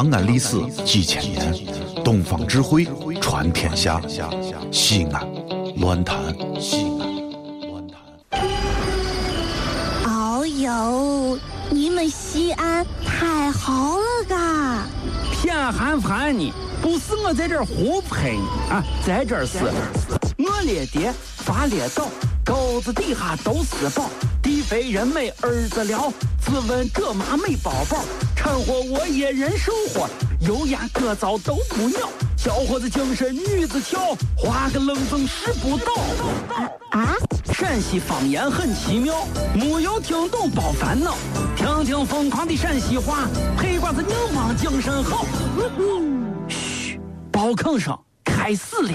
长安历史几千年，东方智慧传天下。西安乱谈，西安乱谈。哦呦，你们西安太好了嘎！偏寒寒你，不是我在这儿胡喷你啊，在这儿是，我列爹发列倒，沟子底下都是宝。地肥人美儿子了，自问这妈没宝宝，掺和我也人生活，油牙各早都不尿，小伙子精神女子俏，花个愣风拾不到。啊！陕西方言很奇妙，没有听懂包烦恼，听听疯狂的陕西话，黑瓜子硬邦精神好。嘘，包坑声开始了。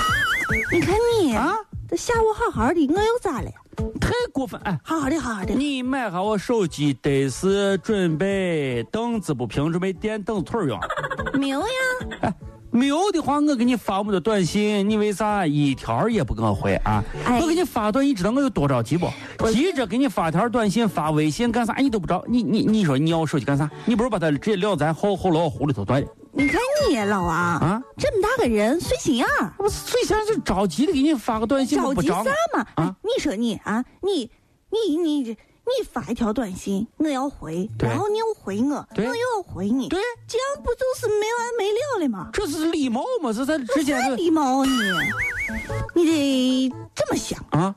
你看你啊，这下午好好的，我又咋了？太过分！哎，好好的，好好的。你买好我手机得是准备凳子不平，准备垫凳腿用。没有呀？哎，没有的话，我给你发我们的短信，你为啥一条也不跟我回啊？哎、我给你发短信，你知道我有多着急不？急着给你发条短信，发微信干啥？哎，你都不着，你说你要手机干啥？你不如把它直接撂咱后老湖里头端。你看你老王啊，这么大个人随性样，我随性就着急的给你发个短信，着急啥嘛？啊，你说你啊，你发一条短信，我要回，然后你又回我又回你，对，这样不就是没完没了了吗？这是礼貌嘛？这才之前是礼貌你得这么想啊，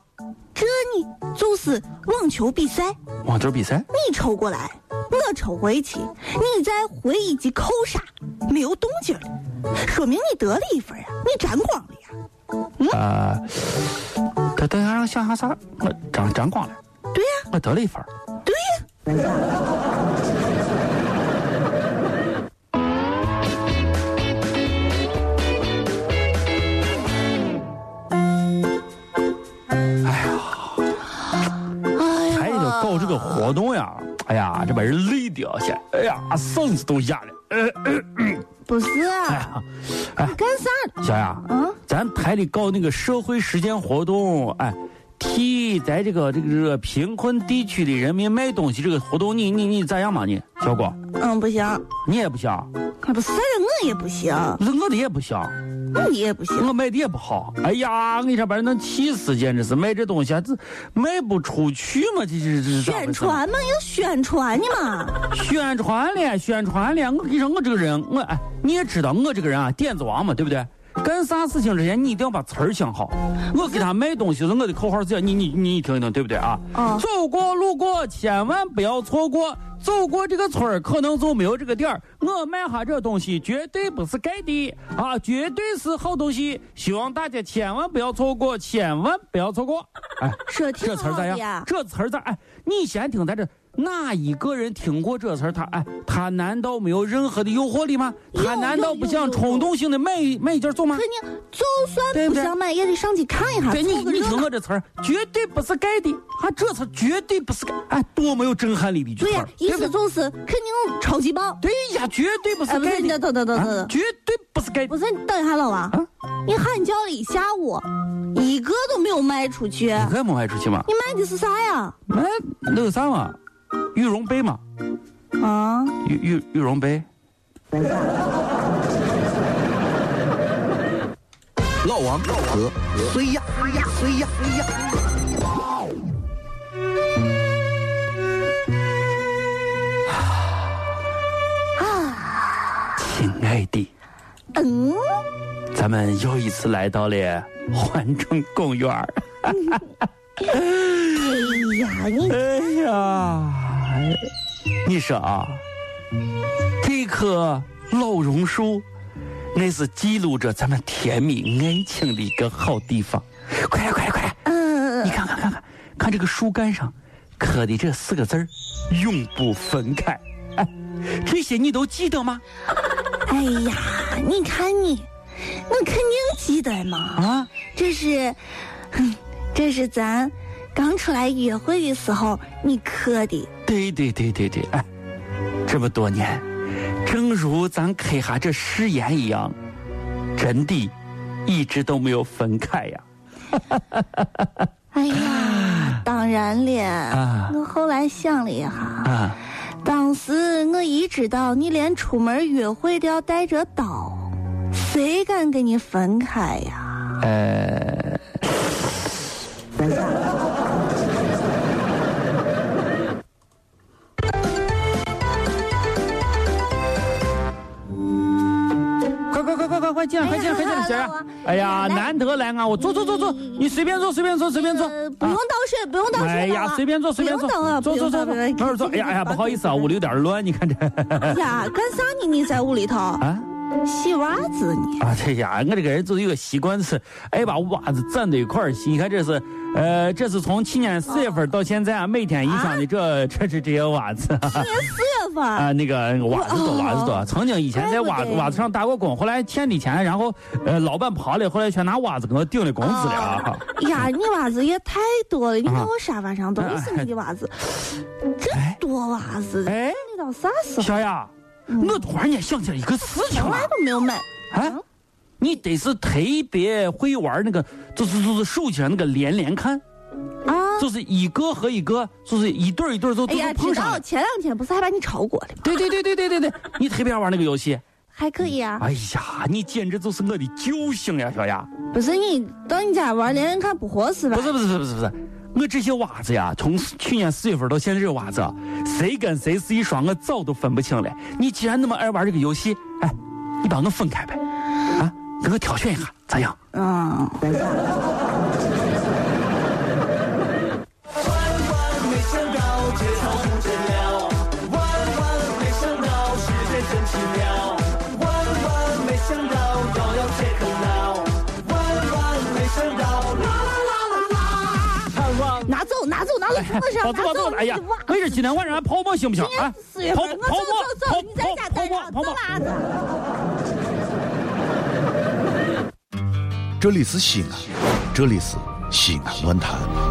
这你就是网球比赛，你抽过来。我瞅回去，你再回一记扣杀，没有动静了，说明你得了一分呀、啊，你沾光了呀。嗯啊，等下让想下啥？我沾光了。对呀、啊，我得了一分。对呀、啊。这个活动呀，哎呀，这把人累的啊，先，哎呀，嗓子都哑了。不是、啊，哎呀，哎，干啥？小雅，咱台里搞那个社会实践活动，哎，替在这个贫困地区的人民卖东西这个活动，你咋样嘛？你小果？不行。你也不行。还不是，我也不行。我的也不行。你也不行，我卖的也不好。哎呀，你这把人能气死，简直是卖这东西还是卖不出去嘛？这宣传嘛，要宣传你嘛。宣传了，我跟你说，我这个人，哎，你也知道我这个人啊，点子王嘛，对不对？干啥事情之前，你一定要把词儿想好。我给他卖东西是我的口号是这样，你听一听，对不对啊？走过路过，千万不要错过。走过这个村儿，可能就没有这个店儿。我卖哈这东西，绝对不是盖的啊，绝对是好东西。希望大家千万不要错过，千万不要错过。哎，这词儿咋样？这词儿咋？哎，你先听在这。哪一个人听过这词儿？他难道没有任何的诱惑力吗？他难道不像冲动性的卖一件走吗？肯定，就算不想买也得上去看一下。对，你听我这词儿，绝对不是盖的。这词绝对不是盖，哎，多么有震撼力的一句词。对呀，意思就是肯定超级棒。对呀，绝对不是盖的。等，绝对不是盖的。不是，你等一下，老王，你喊叫了一下午，一个都没有卖出去。一个没卖出去吗？你卖的是啥呀？卖那个啥嘛？玉容杯嘛，啊，玉容杯。老王和谁呀？谁呀？啊，亲爱的，咱们又一次来到了环城公园儿。你说啊，这棵老榕树，那是记录着咱们甜蜜爱情的一个好地方。快！你看，看这个书杆上刻的这四个字儿，永不分开。哎，这些你都记得吗？哎呀，你看你，我肯定记得嘛。啊，这是咱刚出来约会的时候你刻的。对，哎，这么多年，正如咱刻下这誓言一样，真的一直都没有分开呀。哎呀，当然了，我后来想了一下，当时我一知道你连出门约会都要带着刀，谁敢跟你分开呀？等一下。快进来，快进来，小杨！哎呀，难得来啊！我坐，你随便坐。不用倒水，不用倒水。哎呀，随便坐。坐，坐。哎呀，不好意思啊，屋里有点乱，你看这。哎呀，干啥呢？你在屋里头啊？洗袜子你啊？对呀，我这个人就有个习惯是，哎，把袜子攒到一块儿洗。你看这是，这是从去年4月份到现在啊，每天一箱的这些袜子。4月份啊，那个袜子多。曾经以前在袜子上打过工，后来欠的钱，然后老板跑了，后来全拿袜子给我顶了工资了啊。呀，你袜子也太多了，你看我沙发上都是你的袜子，真多袜子。哎，你到啥时候？小雅。我突然间想起来一个事情，从来都没有买。哎，你得是特别会玩那个，就是手机上那个连看，啊，就是一个和一个，就是一对一对都碰上了。哎呀，前两天不是还把你炒过的吗？对，你特别爱玩那个游戏。还可以啊！哎呀，你简直就是我的救星呀，小雅！不是你到你家玩连看不合适吧？不是，我这些袜子呀，从去年4月份到现在这袜子，谁跟谁是一双，我早都分不清了。你既然那么爱玩这个游戏，哎，你把我分开呗，啊，给我挑选一下，咋样？嗯。拿走拿走！哎呀，没事，今天晚上泡沫行不行啊？4月份，你在家待着，走。这里是西安，这里是西安论坛。